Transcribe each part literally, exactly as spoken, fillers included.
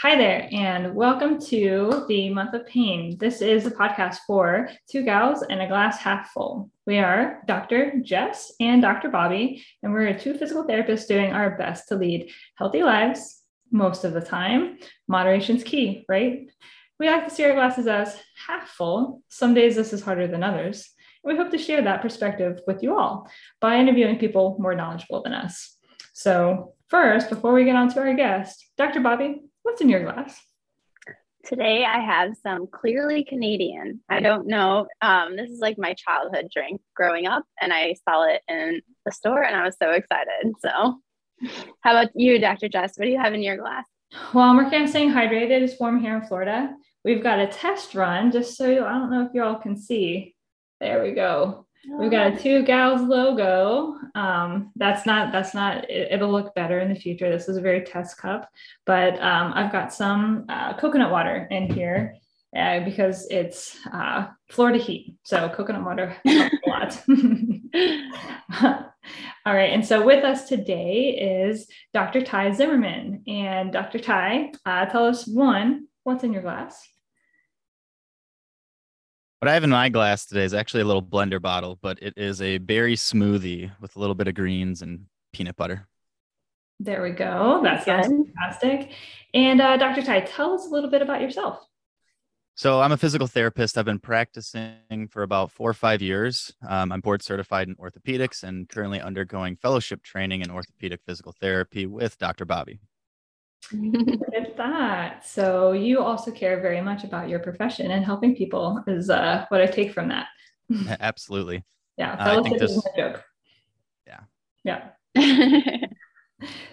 Hi there, and welcome to the Month of Pain. This is the podcast for two gals and a glass half full. We are Doctor Jess and Doctor Bobby, and we're two physical therapists doing our best to lead healthy lives most of the time. Moderation's key, right? We like to see our glasses as half full. Some days this is harder than others. We hope to share that perspective with you all by interviewing people more knowledgeable than us. So first, before we get on to our guest, Doctor Bobby, what's in your glass? Today I have some Clearly Canadian. I don't know. Um, this is like my childhood drink growing up, and I saw it in the store and I was so excited. So how about you, Doctor Jess? What do you have in your glass? Well, I'm working on staying hydrated. It's warm here in Florida. We've got a test run just so you, I don't know if you all can see. There we go. Oh. We've got a Two Gals logo. Um, that's not, that's not, it, it'll look better in the future. This is a very test cup, but um, I've got some uh, coconut water in here uh, because it's uh, Florida heat. So coconut water helps a lot. All right. And so with us today is Doctor Ty Zimmerman. And Doctor Ty, uh, tell us one, what's in your glass? What I have in my glass today is actually a little blender bottle, but it is a berry smoothie with a little bit of greens and peanut butter. There we go. That sounds fantastic. And uh, Doctor Ty, tell us a little bit about yourself. So I'm a physical therapist. I've been practicing for about four or five years. Um, I'm board certified in orthopedics and currently undergoing fellowship training in orthopedic physical therapy with Doctor Bobby. Look at that. So you also care very much about your profession, and helping people is uh, what I take from that. Absolutely. Yeah. Fellowship uh, I think this... is a joke. Yeah. Yeah.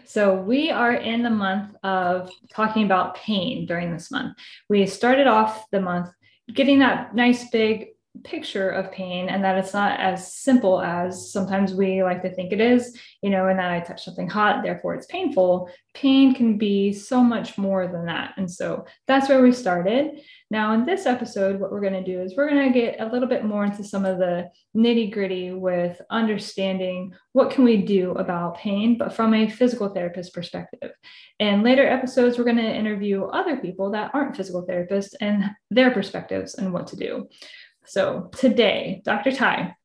So we are in the month of talking about pain during this month. We started off the month getting that nice big picture of pain, and that it's not as simple as sometimes we like to think it is, you know, and that I touch something hot, therefore it's painful. Pain can be so much more than that. And so that's where we started. Now in this episode, what we're going to do is we're going to get a little bit more into some of the nitty gritty with understanding what can we do about pain, but from a physical therapist perspective. And later episodes, we're going to interview other people that aren't physical therapists and their perspectives and what to do. So today, Doctor Ty,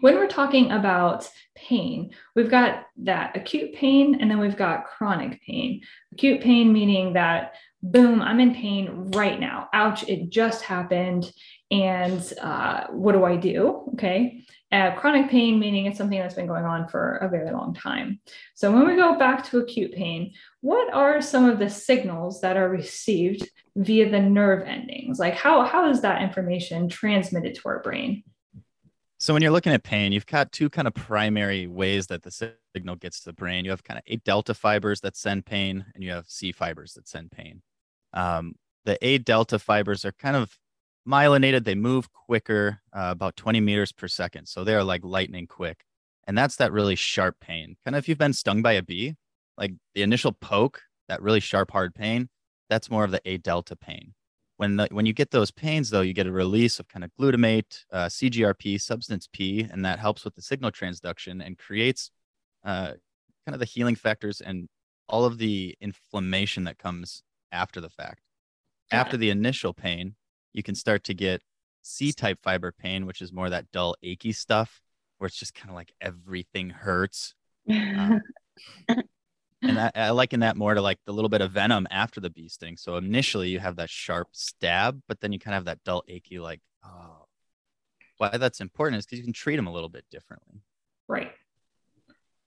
when we're talking about pain, we've got that acute pain, and then we've got chronic pain. Acute pain, meaning that, boom, I'm in pain right now. Ouch, it just happened. And uh, what do I do? Okay. Uh, chronic pain, meaning it's something that's been going on for a very long time. So when we go back to acute pain, what are some of the signals that are received via the nerve endings? Like how, how is that information transmitted to our brain? So when you're looking at pain, you've got two kind of primary ways that the signal gets to the brain. You have kind of A delta fibers that send pain, and you have C fibers that send pain. Um, the A delta fibers are kind of myelinated. They move quicker, uh, about twenty meters per second. So they're like lightning quick. And that's that really sharp pain. Kind of if you've been stung by a bee, like the initial poke, that really sharp, hard pain, that's more of the A delta pain. When the, when you get those pains, though, you get a release of kind of glutamate, uh, C G R P, substance P, and that helps with the signal transduction and creates uh, kind of the healing factors and all of the inflammation that comes after the fact. Yeah. After the initial pain, you can start to get C-type fiber pain, which is more that dull, achy stuff, where it's just kind of like everything hurts. Um, and I, I liken that more to like the little bit of venom after the bee sting. So initially you have that sharp stab, but then you kind of have that dull, achy, like, oh. Why that's important is because you can treat them a little bit differently. Right.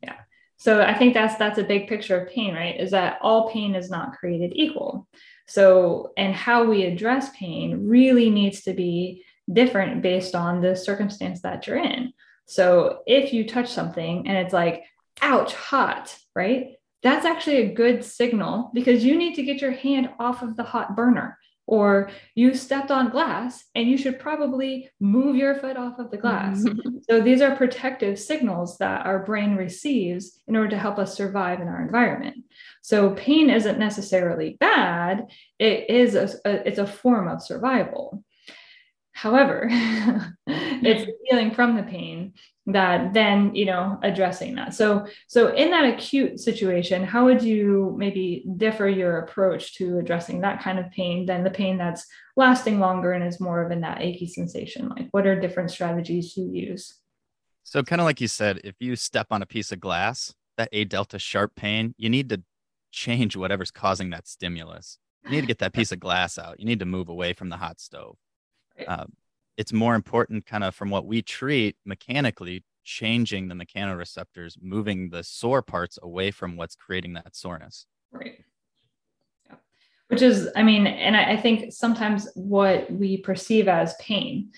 Yeah. So I think that's that's a big picture of pain, right? Is that all pain is not created equal. So, and how we address pain really needs to be different based on the circumstance that you're in. So if you touch something and it's like, ouch, hot, right? That's actually a good signal because you need to get your hand off of the hot burner, or you stepped on glass and you should probably move your foot off of the glass. So these are protective signals that our brain receives in order to help us survive in our environment. So pain isn't necessarily bad. It is a, a, it's a form of survival. However, it's healing from the pain that then, you know, addressing that. So, so in that acute situation, how would you maybe differ your approach to addressing that kind of pain than the pain that's lasting longer and is more of in that achy sensation? Like, what are different strategies you use? So kind of like you said, if you step on a piece of glass, that A delta sharp pain, you need to change whatever's causing that stimulus. You need to get that piece of glass out. You need to move away from the hot stove. Uh, it's more important kind of from what we treat mechanically, changing the mechanoreceptors, moving the sore parts away from what's creating that soreness. Right. Yeah. Which is, I mean, and I, I think sometimes what we perceive as pain,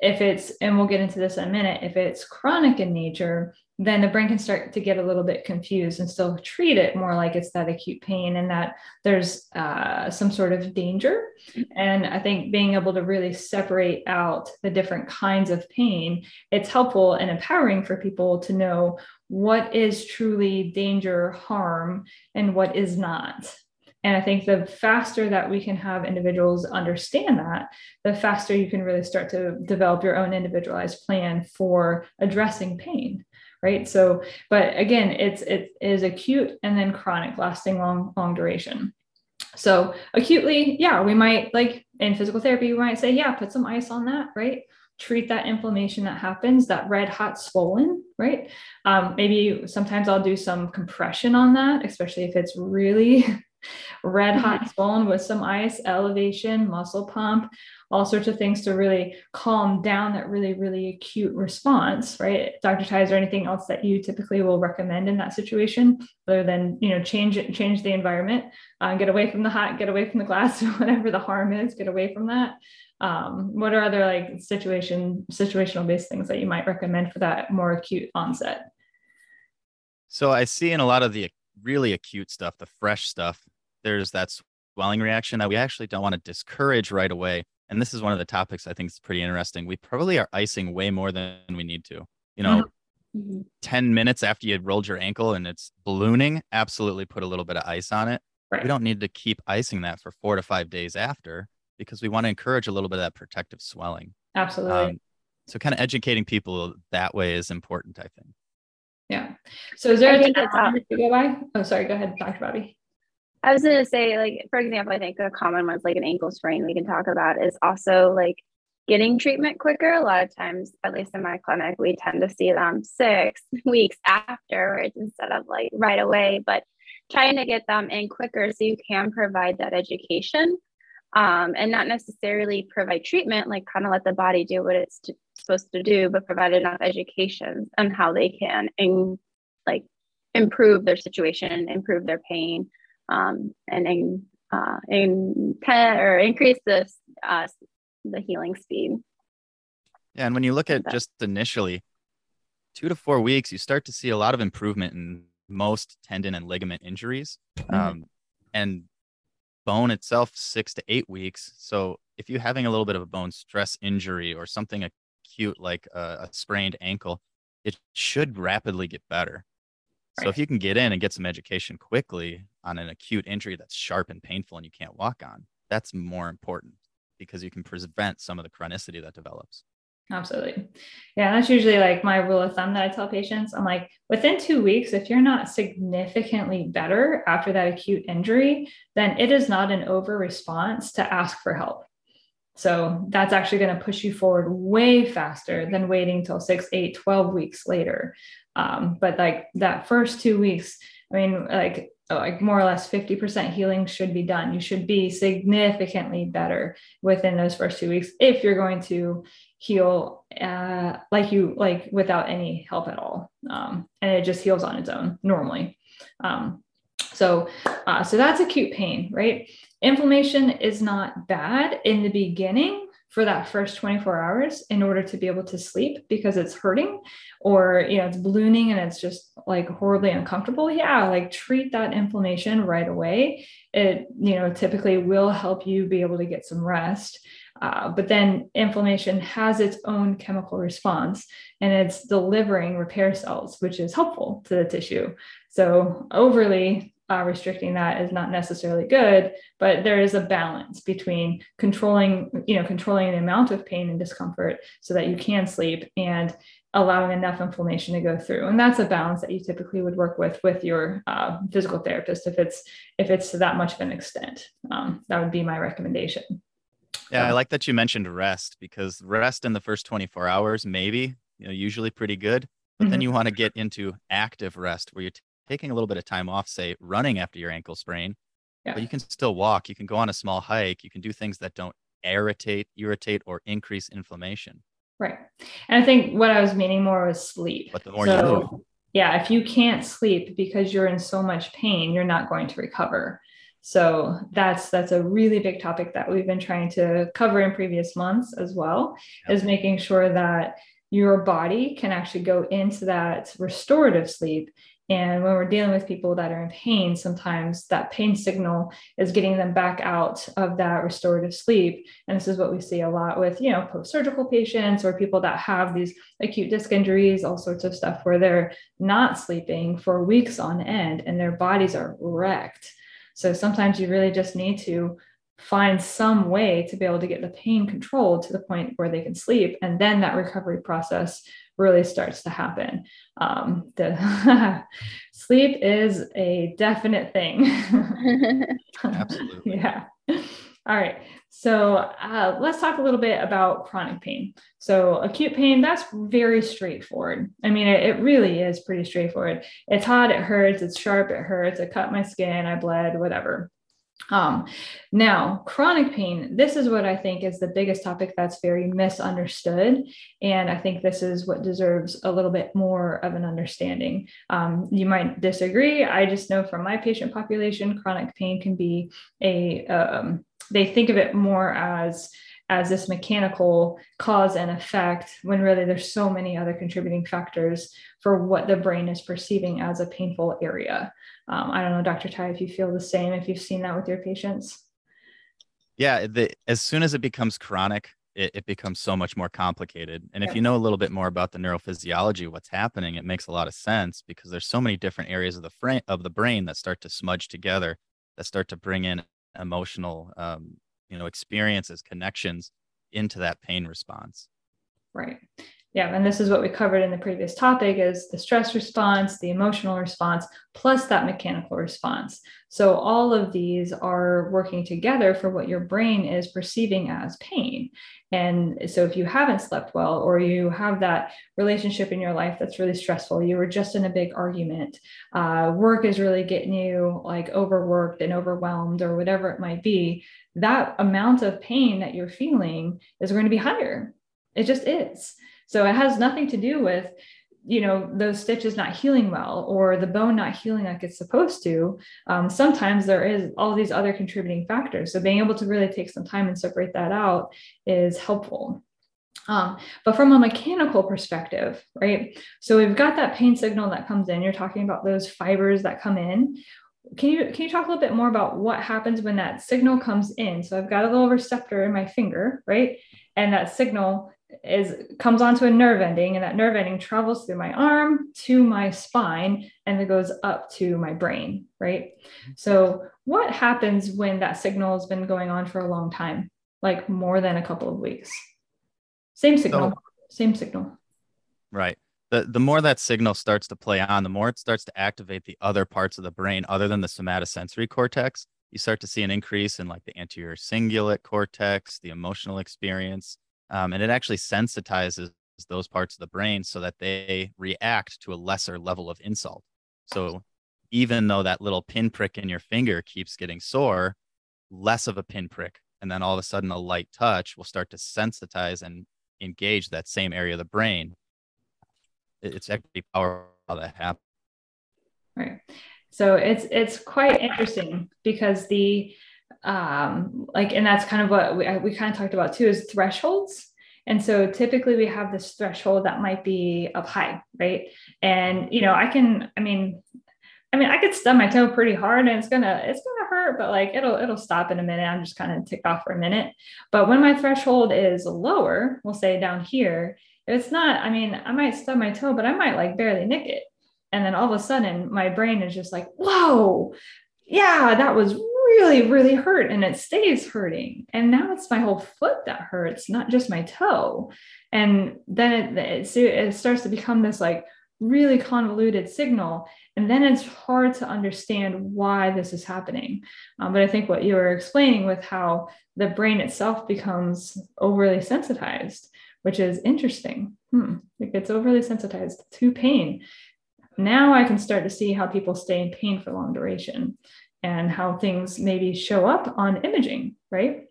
if it's, and we'll get into this in a minute, if it's chronic in nature, then the brain can start to get a little bit confused and still treat it more like it's that acute pain and that there's uh, some sort of danger. And I think being able to really separate out the different kinds of pain, it's helpful and empowering for people to know what is truly danger, harm, and what is not. And I think the faster that we can have individuals understand that, the faster you can really start to develop your own individualized plan for addressing pain. Right. So, but again, it's, it is acute and then chronic, lasting long, long duration. So acutely, yeah, we might, like in physical therapy, we might say, yeah, put some ice on that, right? Treat that inflammation that happens, that red hot swollen, right? Um, maybe sometimes I'll do some compression on that, especially if it's really red hot swollen with some ice, elevation, muscle pump, all sorts of things to really calm down that really, really acute response, right? Doctor Ty, is there anything else that you typically will recommend in that situation other than, you know, change it, change the environment, uh, get away from the hot, get away from the glass, whatever the harm is, get away from that. Um, what are other like situation, situational based things that you might recommend for that more acute onset? So I see in a lot of the really acute stuff, the fresh stuff, there's that swelling reaction that we actually don't want to discourage right away. And this is one of the topics I think is pretty interesting. We probably are icing way more than we need to, you know, mm-hmm. ten minutes after you rolled your ankle and it's ballooning, absolutely put a little bit of ice on it. Right. We don't need to keep icing that for four to five days after, because we want to encourage a little bit of that protective swelling. Absolutely. Um, so kind of educating people that way is important, I think. Yeah. So is there a time to go by? Oh, sorry. Go ahead, Doctor Bobby. I was going to say, like, for example, I think a common one's like an ankle sprain we can talk about is also like getting treatment quicker. A lot of times, at least in my clinic, we tend to see them six weeks afterwards instead of like right away, but trying to get them in quicker so you can provide that education um, and not necessarily provide treatment, like kind of let the body do what it's to, supposed to do, but provide enough education on how they can and like improve their situation, improve their pain. Um, and in, uh, in or increase the uh, the healing speed. Yeah, and when you look at so. just initially, two to four weeks, you start to see a lot of improvement in most tendon and ligament injuries, mm-hmm. um, and bone itself six to eight weeks. So if you're having a little bit of a bone stress injury or something acute like a, a sprained ankle, it should rapidly get better. So if you can get in and get some education quickly on an acute injury that's sharp and painful and you can't walk on, that's more important because you can prevent some of the chronicity that develops. Absolutely. Yeah. That's usually like my rule of thumb that I tell patients. I'm like, within two weeks, if you're not significantly better after that acute injury, then it is not an over response to ask for help. So that's actually going to push you forward way faster than waiting till six, eight, twelve weeks later. Um, but like that first two weeks, I mean, like, like more or less fifty percent healing should be done. You should be significantly better within those first two weeks if you're going to heal uh, like you, like without any help at all. Um, and it just heals on its own normally. Um, so, uh, so that's acute pain, right? Inflammation is not bad in the beginning for that first twenty-four hours in order to be able to sleep because it's hurting or, you know, it's ballooning and it's just like horribly uncomfortable. Yeah. Like treat that inflammation right away. It, you know, typically will help you be able to get some rest. Uh, but then inflammation has its own chemical response and it's delivering repair cells, which is helpful to the tissue. So overly uh, restricting that is not necessarily good, but there is a balance between controlling, you know, controlling the amount of pain and discomfort so that you can sleep and allowing enough inflammation to go through. And that's a balance that you typically would work with, with your uh, physical therapist, if it's, if it's to that much of an extent. Um, that would be my recommendation. Yeah. Um, I like that you mentioned rest, because rest in the first twenty-four hours, maybe, you know, usually pretty good, but mm-hmm. then you want to get into active rest where you're t- taking a little bit of time off, say running after your ankle sprain, yeah. but you can still walk. You can go on a small hike. You can do things that don't irritate, irritate, or increase inflammation. Right. And I think what I was meaning more was sleep. But the more so, you move. Yeah. If you can't sleep because you're in so much pain, you're not going to recover. So that's, that's a really big topic that we've been trying to cover in previous months as well, yep. is making sure that your body can actually go into that restorative sleep. And when we're dealing with people that are in pain, sometimes that pain signal is getting them back out of that restorative sleep. And this is what we see a lot with, you know, post-surgical patients or people that have these acute disc injuries, all sorts of stuff where they're not sleeping for weeks on end and their bodies are wrecked. So sometimes you really just need to find some way to be able to get the pain controlled to the point where they can sleep. And then that recovery process really starts to happen. Um, the sleep is a definite thing. Absolutely. Yeah. All right. So uh, let's talk a little bit about chronic pain. So acute pain, that's very straightforward. I mean, it, it really is pretty straightforward. It's hot, it hurts, it's sharp, it hurts, it cut my skin, I bled, whatever. Um, now chronic pain, this is what I think is the biggest topic that's very misunderstood. And I think this is what deserves a little bit more of an understanding. Um, you might disagree. I just know from my patient population, chronic pain can be a, um, they think of it more as, as this mechanical cause and effect, when really there's so many other contributing factors for what the brain is perceiving as a painful area. Um, I don't know, Doctor Ty, if you feel the same, if you've seen that with your patients. Yeah, the, as soon as it becomes chronic, it, it becomes so much more complicated. And yeah. if you know a little bit more about the neurophysiology, what's happening, it makes a lot of sense, because there's so many different areas of the frame of the brain that start to smudge together, that start to bring in emotional, um, you know, experiences, connections into that pain response. Right. Yeah. And this is what we covered in the previous topic, is the stress response, the emotional response, plus that mechanical response. So all of these are working together for what your brain is perceiving as pain. And so if you haven't slept well, or you have that relationship in your life that's really stressful, you were just in a big argument, uh, work is really getting you like overworked and overwhelmed or whatever it might be, that amount of pain that you're feeling is going to be higher. It just is. So it has nothing to do with, you know, those stitches not healing well, or the bone not healing like it's supposed to. Um, sometimes there is all these other contributing factors. So being able to really take some time and separate that out is helpful. Um, but from a mechanical perspective, right? So we've got that pain signal that comes in. You're talking about those fibers that come in. Can you, can you talk a little bit more about what happens when that signal comes in? So I've got a little receptor in my finger, right? And that signal is comes onto a nerve ending, and that nerve ending travels through my arm to my spine, and it goes up to my brain, right? So what happens when that signal has been going on for a long time, like more than a couple of weeks? Same signal, so, same signal. Right. The, the more that signal starts to play on, the more it starts to activate the other parts of the brain other than the somatosensory cortex. You start to see an increase in like the anterior cingulate cortex, the emotional experience. Um, and it actually sensitizes those parts of the brain so that they react to a lesser level of insult. So even though that little pinprick in your finger keeps getting sore, less of a pinprick, and then all of a sudden a light touch will start to sensitize and engage that same area of the brain. It's actually powerful how that happens. Right. So it's it's quite interesting, because the um, like, and that's kind of what we, we kind of talked about too, is thresholds. And so typically we have this threshold that might be up high. Right. And, you know, I can, I mean, I mean, I could stub my toe pretty hard and it's going to, it's going to hurt, but like, it'll, it'll stop in a minute. I'm just kind of ticked off for a minute. But when my threshold is lower, we'll say down here, if it's not, I mean, I might stub my toe, but I might like barely nick it. And then all of a sudden my brain is just like, whoa, yeah, that was really, really hurt. And it stays hurting. And now it's my whole foot that hurts, not just my toe. And then it, it, it starts to become this like really convoluted signal. And then it's hard to understand why this is happening. Um, but I think what you were explaining with how the brain itself becomes overly sensitized, which is interesting. Hmm. It gets overly sensitized to pain. Now I can start to see how people stay in pain for long duration and how things maybe show up on imaging, right?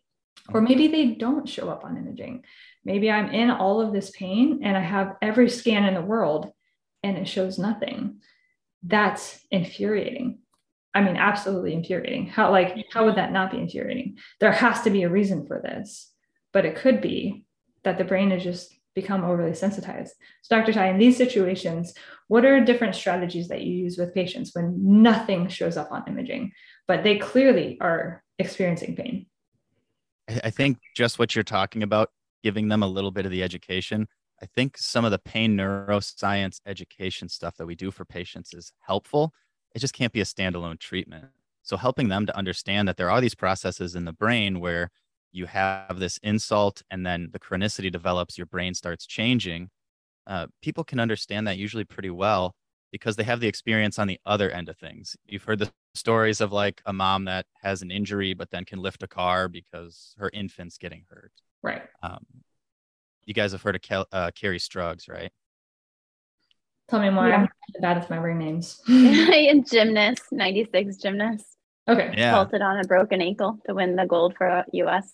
Or maybe they don't show up on imaging. Maybe I'm in all of this pain and I have every scan in the world and it shows nothing. That's infuriating. I mean, absolutely infuriating. How, like, how would that not be infuriating? There has to be a reason for this, but it could be that the brain has just become overly sensitized. So Doctor Ty, in these situations, what are different strategies that you use with patients when nothing shows up on imaging, but they clearly are experiencing pain? I think just what you're talking about, giving them a little bit of the education. I think some of the pain neuroscience education stuff that we do for patients is helpful. It just can't be a standalone treatment. So helping them to understand that there are these processes in the brain where you have this insult and then the chronicity develops, your brain starts changing. Uh, people can understand that usually pretty well because they have the experience on the other end of things. You've heard the stories of like a mom that has an injury, but then can lift a car because her infant's getting hurt. Right. Um, You guys have heard of Kel- uh, Carrie Strugs, right? Tell me more. Yeah. I'm bad with my ring names. Gymnast, ninety-six gymnast. Okay. Yeah. Halted on a broken ankle to win the gold for U S.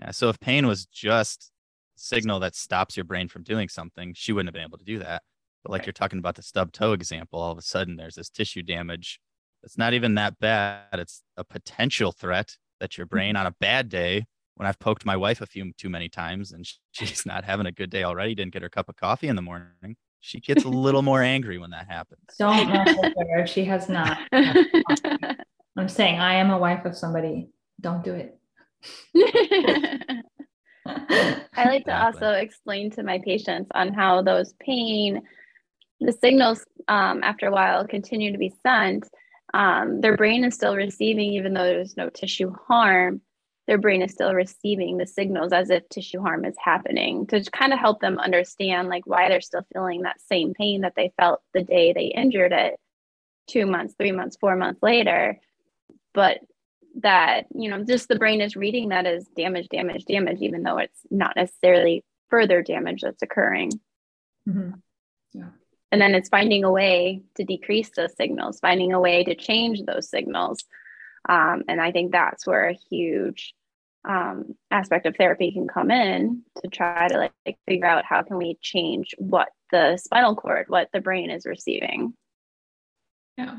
Yeah. So if pain was just a signal that stops your brain from doing something, she wouldn't have been able to do that. But like right. You're talking about the stub toe example, all of a sudden there's this tissue damage. It's not even that bad. It's a potential threat that your brain on a bad day, when I've poked my wife a few too many times and she's not having a good day already, didn't get her cup of coffee in the morning, she gets a little more angry when that happens. Don't mess with her. She has not. I'm saying I am a wife of somebody. Don't do it. I like to also explain to my patients on how those pain, the signals um, after a while continue to be sent. Um, their brain is still receiving, even though there's no tissue harm. Their brain is still receiving the signals as if tissue harm is happening, to kind of help them understand like why they're still feeling that same pain that they felt the day they injured it two months, three months, four months later. But that, you know, just the brain is reading that as damage, damage, damage, even though it's not necessarily further damage that's occurring. Mm-hmm. Yeah. And then it's finding a way to decrease those signals, finding a way to change those signals. Um, and I think that's where a huge um, aspect of therapy can come in to try to like figure out how can we change what the spinal cord, what the brain is receiving. Yeah.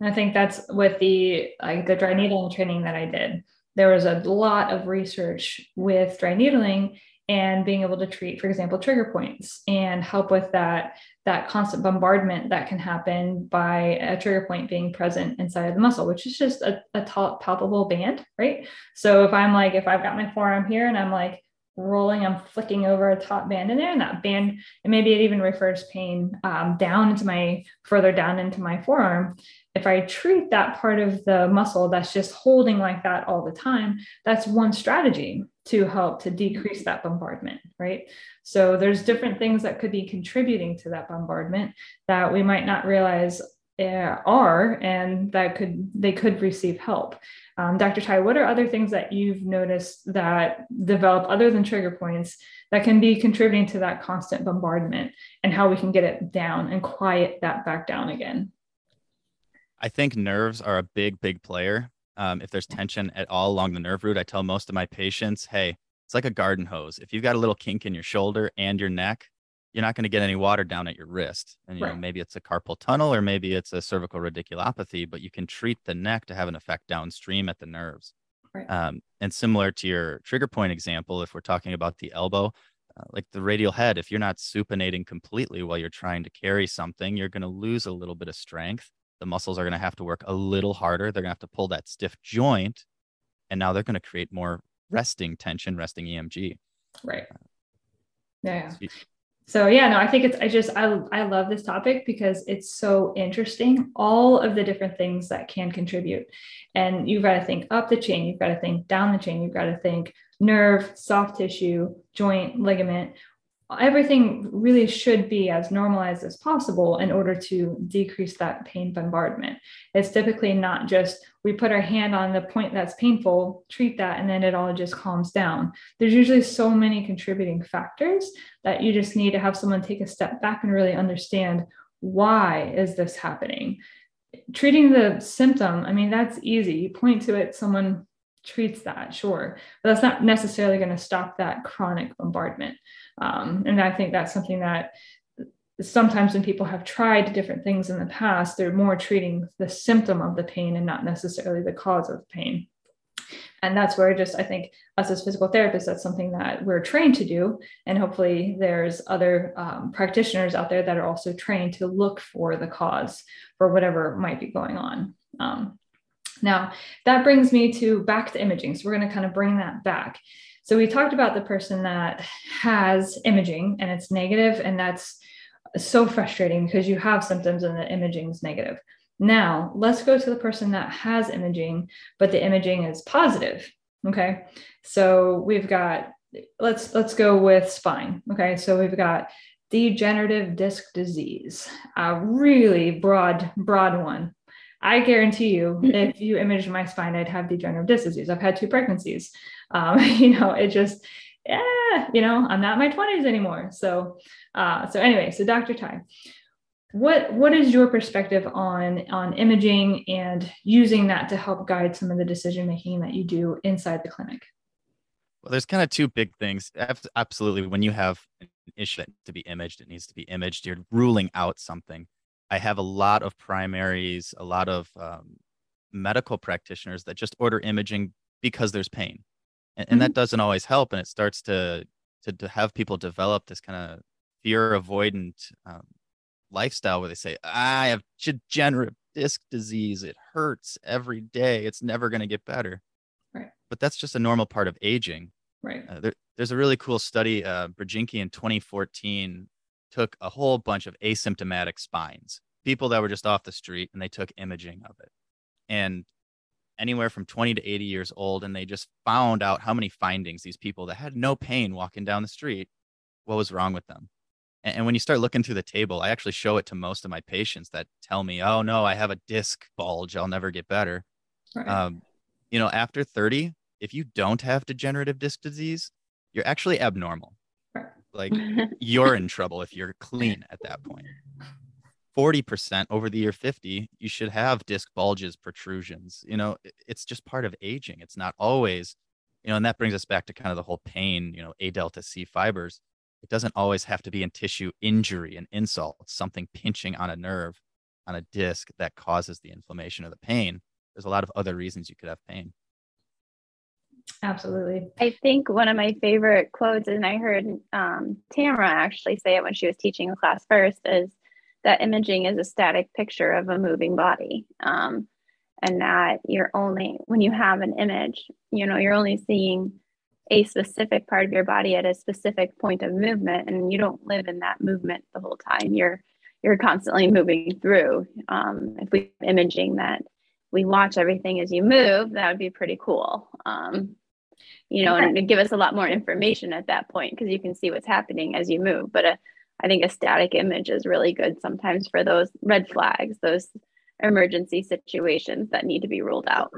And I think that's with the, like the dry needling training that I did, there was a lot of research with dry needling and being able to treat, for example, trigger points and help with that, that constant bombardment that can happen by a trigger point being present inside of the muscle, which is just a, a top palpable band, right? So if I'm like, if I've got my forearm here and I'm like rolling, I'm flicking over a top band in there, and that band, and maybe it even refers pain um, down into my, further down into my forearm. If I treat that part of the muscle that's just holding like that all the time, that's one strategy to help to decrease that bombardment, right? So there's different things that could be contributing to that bombardment that we might not realize are, and that could, they could receive help. Um, Doctor Ty, what are other things that you've noticed that develop other than trigger points that can be contributing to that constant bombardment, and how we can get it down and quiet that back down again? I think nerves are a big, big player. Um, if there's tension at all along the nerve root, I tell most of my patients, hey, it's like a garden hose. If you've got a little kink in your shoulder and your neck, you're not going to get any water down at your wrist. And you right. know, maybe it's a carpal tunnel or maybe it's a cervical radiculopathy, but you can treat the neck to have an effect downstream at the nerves. Right. Um, and similar to your trigger point example, if we're talking about the elbow, uh, like the radial head, if you're not supinating completely while you're trying to carry something, you're going to lose a little bit of strength. The muscles are going to have to work a little harder. They're going to have to pull that stiff joint. And now they're going to create more resting tension, resting E M G. Right. Yeah. So you, So yeah, no, I think it's, I just, I, I love this topic because it's so interesting, all of the different things that can contribute. And you've got to think up the chain, you've got to think down the chain, you've got to think nerve, soft tissue, joint, ligament. Everything really should be as normalized as possible in order to decrease that pain bombardment. It's typically not just we put our hand on the point that's painful, treat that, and then it all just calms down. There's usually so many contributing factors that you just need to have someone take a step back and really understand, why is this happening? Treating the symptom, I mean, that's easy. You point to it, someone treats that, sure, but that's not necessarily going to stop that chronic bombardment. Um, and I think that's something that sometimes when people have tried different things in the past, they're more treating the symptom of the pain and not necessarily the cause of pain. And that's where just, I think us as physical therapists, that's something that we're trained to do. And hopefully there's other um, practitioners out there that are also trained to look for the cause for whatever might be going on. Um, now that brings me to back to imaging. So we're going to kind of bring that back. So we talked about the person that has imaging and it's negative, and that's so frustrating because you have symptoms and the imaging is negative. Now let's go to the person that has imaging, but the imaging is positive. Okay. So we've got, let's, let's go with spine. Okay. So we've got degenerative disc disease, a really broad, broad one. I guarantee you, if you imaged my spine, I'd have degenerative disc disease. I've had two pregnancies. Um, you know, it just, yeah, you know, I'm not in my twenties anymore. So, uh, so anyway, so Doctor Ty, what, what is your perspective on, on imaging and using that to help guide some of the decision-making that you do inside the clinic? Well, there's kind of two big things. Absolutely. When you have an issue that to be imaged, it needs to be imaged. You're ruling out something. I have a lot of primaries, a lot of um, medical practitioners that just order imaging because there's pain. And, mm-hmm. and that doesn't always help. And it starts to to, to have people develop this kind of fear avoidant um, lifestyle where they say, I have degenerative disc disease. It hurts every day. It's never going to get better. Right. But that's just a normal part of aging. Right. Uh, there, there's a really cool study, uh, Brejinki in twenty fourteen, took a whole bunch of asymptomatic spines, people that were just off the street, and they took imaging of it. And anywhere from twenty to eighty years old, and they just found out how many findings these people that had no pain walking down the street, what was wrong with them. And, and when you start looking through the table, I actually show it to most of my patients that tell me, oh no, I have a disc bulge, I'll never get better. Right. Um, you know, after thirty, if you don't have degenerative disc disease, you're actually abnormal. Like you're in trouble if you're clean at that point. forty percent over the year fifty, you should have disc bulges, protrusions. You know, it's just part of aging. It's not always, you know, and that brings us back to kind of the whole pain, you know, A delta, C fibers. It doesn't always have to be in tissue injury and insult. It's something pinching on a nerve, on a disc that causes the inflammation or the pain. There's a lot of other reasons you could have pain. Absolutely. I think one of my favorite quotes, and I heard um, Tamara actually say it when she was teaching a class first, is that imaging is a static picture of a moving body. Um, and that you're only, when you have an image, you know, you're only seeing a specific part of your body at a specific point of movement. And you don't live in that movement the whole time. You're, you're constantly moving through. Um, if we imaging that we watch everything as you move, that would be pretty cool. Um, you know, and it'd give us a lot more information at that point because you can see what's happening as you move. But a, I think a static image is really good sometimes for those red flags, those emergency situations that need to be ruled out.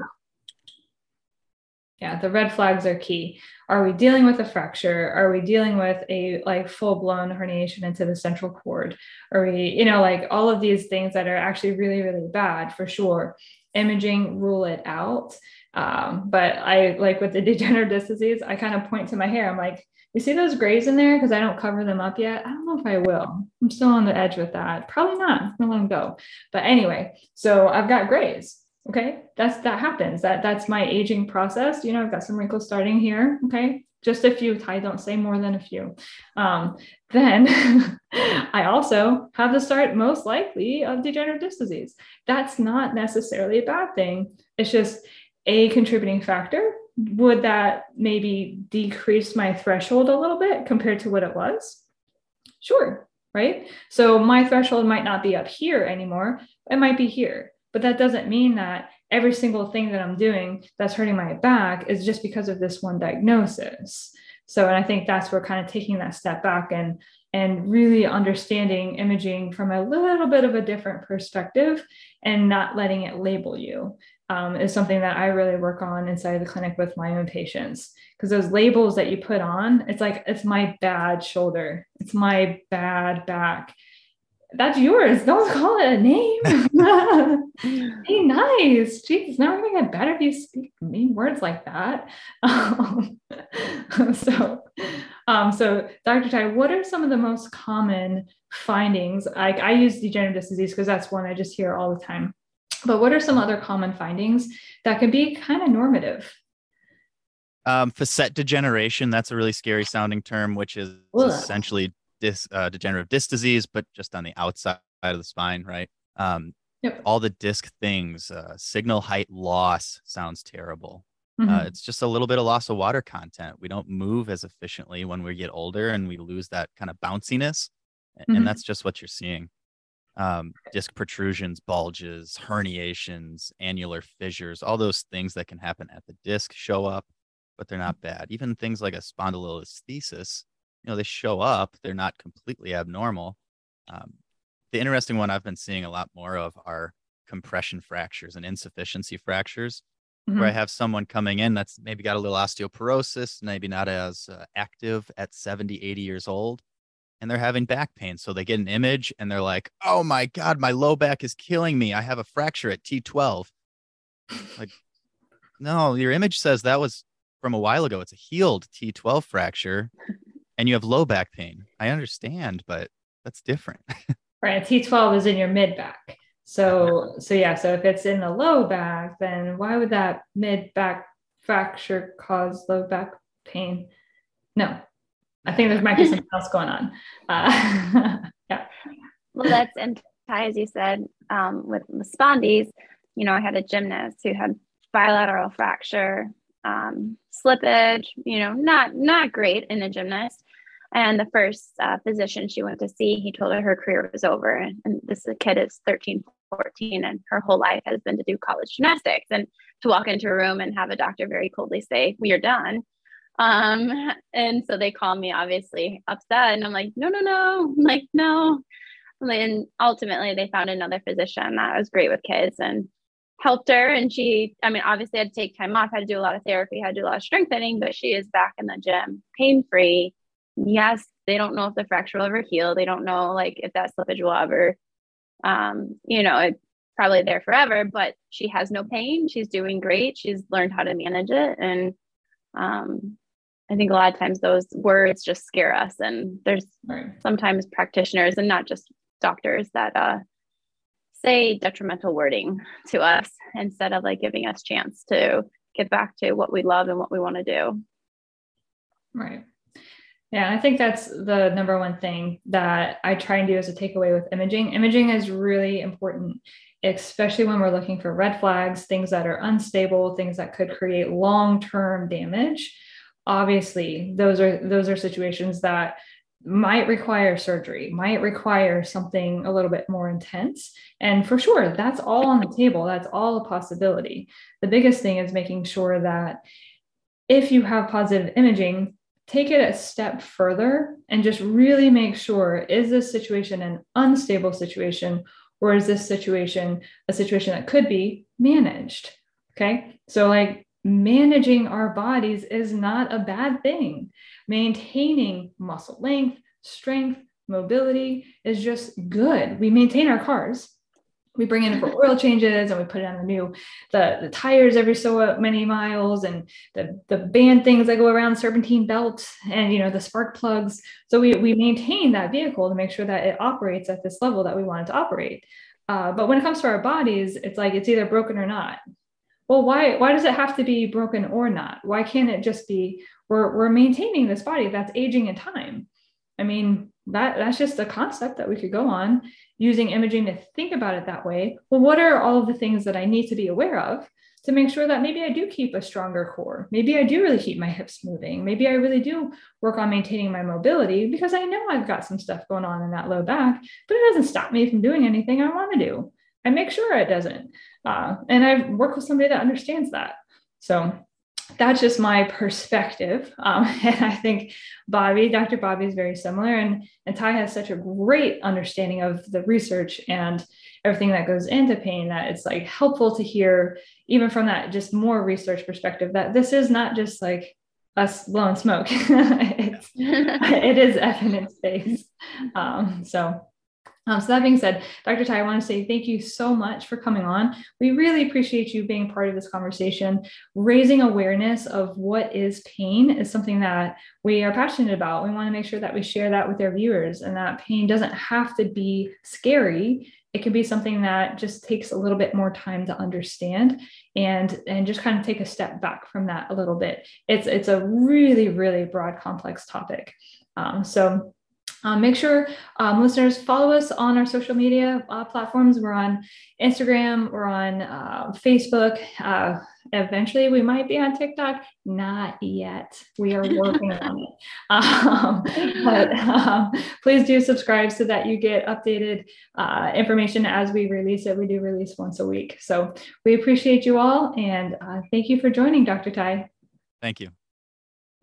Yeah, the red flags are key. Are we dealing with a fracture? Are we dealing with a like full-blown herniation into the central cord? Are we, you know, like all of these things that are actually really, really bad for sure. Imaging, rule it out. Um, but I like with the degenerative disc disease, I kind of point to my hair. I'm like, you see those grays in there? Cause I don't cover them up yet. I don't know if I will. I'm still on the edge with that. Probably not. I'm gonna let them go. But anyway, so I've got grays. Okay. That's, that happens. That that's my aging process. You know, I've got some wrinkles starting here. Okay. Just a few. Ty, don't say more than a few. Um, then I also have the start most likely of degenerative disc disease. That's not necessarily a bad thing. It's just a contributing factor. Would that maybe decrease my threshold a little bit compared to what it was? Sure, right? So my threshold might not be up here anymore. It might be here, but that doesn't mean that every single thing that I'm doing that's hurting my back is just because of this one diagnosis. So, and I think that's where kind of taking that step back and, and really understanding imaging from a little bit of a different perspective and not letting it label you um, is something that I really work on inside the clinic with my own patients. Because those labels that you put on, it's like, it's my bad shoulder. It's my bad back. That's yours. Don't call it a name. Be nice. Jeez, now we're going to get better if you speak mean words like that. Um, so, um, so Doctor Ty, what are some of the most common findings? I, I use degenerative disc disease because that's one I just hear all the time. But what are some other common findings that can be kind of normative? Um, facet degeneration. That's a really scary sounding term, which is Ugh. essentially This uh, degenerative disc disease, but just on the outside of the spine, right? Um, yep. All the disc things, uh, signal height loss sounds terrible. Mm-hmm. Uh, it's just a little bit of loss of water content. We don't move as efficiently when we get older, and we lose that kind of bounciness. Mm-hmm. And that's just what you're seeing. Um, disc protrusions, bulges, herniations, annular fissures, all those things that can happen at the disc show up, but they're not bad. Even things like a spondylolisthesis, you know, they show up, they're not completely abnormal. Um, the interesting one I've been seeing a lot more of are compression fractures and insufficiency fractures, mm-hmm. where I have someone coming in that's maybe got a little osteoporosis, maybe not as uh, active at seventy, eighty years old, and they're having back pain. So they get an image and they're like, oh my God, my low back is killing me. I have a fracture at T twelve. Like, no, your image says that was from a while ago. It's a healed T twelve fracture. And you have low back pain. I understand, but that's different. Right. T twelve is in your mid back. So, so yeah. So if it's in the low back, then why would that mid back fracture cause low back pain? No, I think there might be something else going on. Uh, yeah. Well, that's, and Ty, as you said, um, with the spondies, you know, I had a gymnast who had bilateral fracture, um, slippage, you know, not, not great in a gymnast. And the first uh, physician she went to see, he told her her career was over. And, and this kid is thirteen, fourteen, and her whole life has been to do college gymnastics. And to walk into a room and have a doctor very coldly say, we are done. Um, and so they call me, obviously upset. And I'm like, no, no, no, I'm like, no. And ultimately they found another physician that was great with kids and helped her. And she, I mean, obviously had to take time off, had to do a lot of therapy, had to do a lot of strengthening, but she is back in the gym, pain-free. Yes, they don't know if the fracture will ever heal. They don't know like if that slippage will ever, um, you know, it's probably there forever, but she has no pain. She's doing great. She's learned how to manage it. And um, I think a lot of times those words just scare us. And there's right. sometimes practitioners and not just doctors that uh, say detrimental wording to us instead of like giving us chance to get back to what we love and what we want to do. Right. Yeah, I think that's the number one thing that I try and do as a takeaway with imaging. Imaging is really important, especially when we're looking for red flags, things that are unstable, things that could create long-term damage. Obviously, those are those are situations that might require surgery, might require something a little bit more intense. And for sure, that's all on the table. That's all a possibility. The biggest thing is making sure that if you have positive imaging, take it a step further and just really make sure, is this situation an unstable situation, or is this situation a situation that could be managed? Okay. So like managing our bodies is not a bad thing. Maintaining muscle length, strength, mobility is just good. We maintain our cars. We bring in for oil changes and we put on the new, the, the tires every so many miles, and the, the band things that go around, serpentine belt, and, you know, the spark plugs. So we, we maintain that vehicle to make sure that it operates at this level that we want it to operate. Uh, but when it comes to our bodies, it's like, it's either broken or not. Well, why, why does it have to be broken or not? Why can't it just be, we're, we're maintaining this body that's aging in time. I mean, that that's just a concept that we could go on using imaging to think about it that way. Well, what are all of the things that I need to be aware of to make sure that maybe I do keep a stronger core. Maybe I do really keep my hips moving. Maybe I really do work on maintaining my mobility because I know I've got some stuff going on in that low back, but it doesn't stop me from doing anything I want to do. I make sure it doesn't. Uh, and I work with somebody that understands that. So that's just my perspective. Um, and I think Bobby, Doctor Bobby is very similar. And, and Ty has such a great understanding of the research and everything that goes into pain that it's like helpful to hear, even from that just more research perspective, that this is not just like us blowing smoke. it's, it is evidence-based. Um, so Um, so that being said, Doctor Ty, I want to say thank you so much for coming on. We really appreciate you being part of this conversation. Raising awareness of what is pain is something that we are passionate about. We want to make sure that we share that with our viewers and that pain doesn't have to be scary. It can be something that just takes a little bit more time to understand and, and just kind of take a step back from that a little bit. It's, it's a really, really broad, complex topic. Um, so Um, make sure um, listeners follow us on our social media uh, platforms. We're on Instagram, we're on uh, Facebook. Uh, eventually we might be on TikTok. Not yet. We are working on it. Um, but um, please do subscribe so that you get updated uh, information as we release it. We do release once a week. So we appreciate you all. And uh, thank you for joining, Doctor Ty. Thank you.